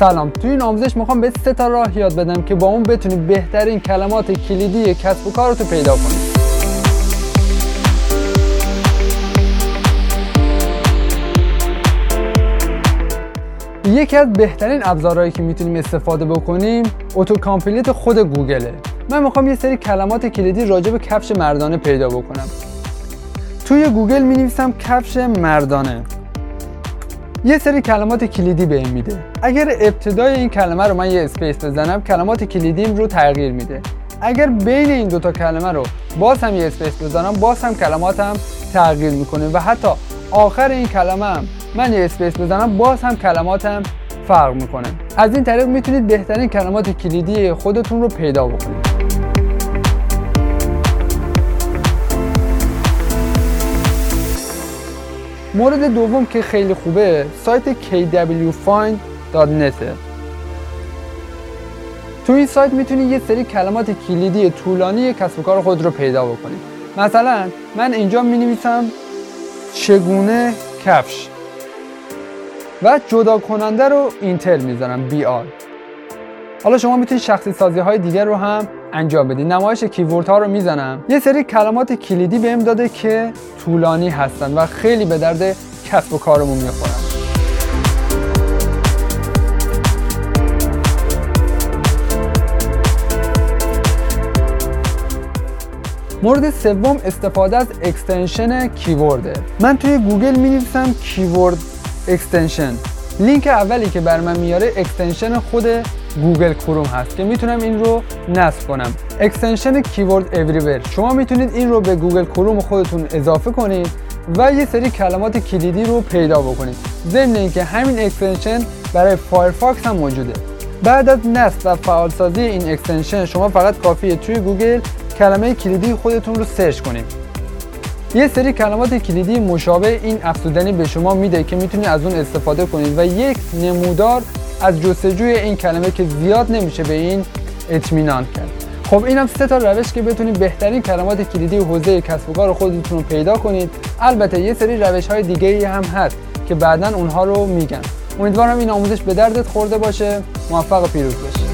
سلام، توی این آموزش میخوام به 3 تا راه یاد بدم که با اون بتونی بهترین کلمات کلیدی کسب و کارتو پیدا کنی. یکی از بهترین ابزارهایی که میتونیم استفاده بکنیم اتو کامپلیت خود گوگله. من میخوام یه سری کلمات کلیدی راجع به کپش مردانه پیدا بکنم. توی گوگل مینویسم کپش مردانه، یه سری کلمات کلیدی بهم میده. اگر ابتدای این کلمه رو من یه اسپیس بزنم، کلمات کلیدیم رو تغییر میده. اگر بین این دوتا کلمه رو باز هم یه اسپیس بزنم، باز هم کلماتم تغییر میکنه و حتی آخر این کلمه هم من یه اسپیس بزنم، باز هم کلماتم فرق میکنه. از این طریق میتونید بهترین کلمات کلیدی خودتون رو پیدا بکنید. مورد دوم که خیلی خوبه سایت kwfind.net. تو این سایت میتونی یه سری کلمات کلیدی طولانی کسب و کار خود رو پیدا بکنی. مثلا من اینجا مینویسم چگونه کفش و جدا کننده رو اینتر میذارم BR. حالا شما میتونید شخصی سازی های دیگر رو هم انجام بدید. نمایش کیورد ها رو میزنم. یه سری کلمات کلیدی بهم داده که طولانی هستن و خیلی به درد کسب و کارمون میخورن. مورد سوم استفاده از اکستنشن کیورده. من توی گوگل مینویسم کیورد اکستنشن. لینک اولی که بر من میاره اکستنشن خود گوگل کروم هست که میتونم این رو نصب کنم. اکستنشن کیورد اوریور. شما میتونید این رو به گوگل کروم خودتون اضافه کنید و یه سری کلمات کلیدی رو پیدا بکنید. ضمن اینکه همین اکستنشن برای فایرفاکس هم موجوده. بعد از نصب و فعالسازی این اکستنشن شما فقط کافیه توی گوگل کلمه کلیدی خودتون رو سرچ کنید. یه سری کلمات کلیدی مشابه این افزودنی به شما میده که میتونید از اون استفاده کنید و یک نمودار از جستجوی این کلمه که زیاد نمیشه به این اطمینان کرد. خب اینم 3 تا روش که بتونید بهترین کلمات کلیدی حوزه کسب و کار خودتون رو پیدا کنید. البته یه سری روش‌های دیگه‌ای هم هست که بعداً اونها رو میگم. امیدوارم این آموزش به دردت خورده باشه. موفق و پیروز باشید.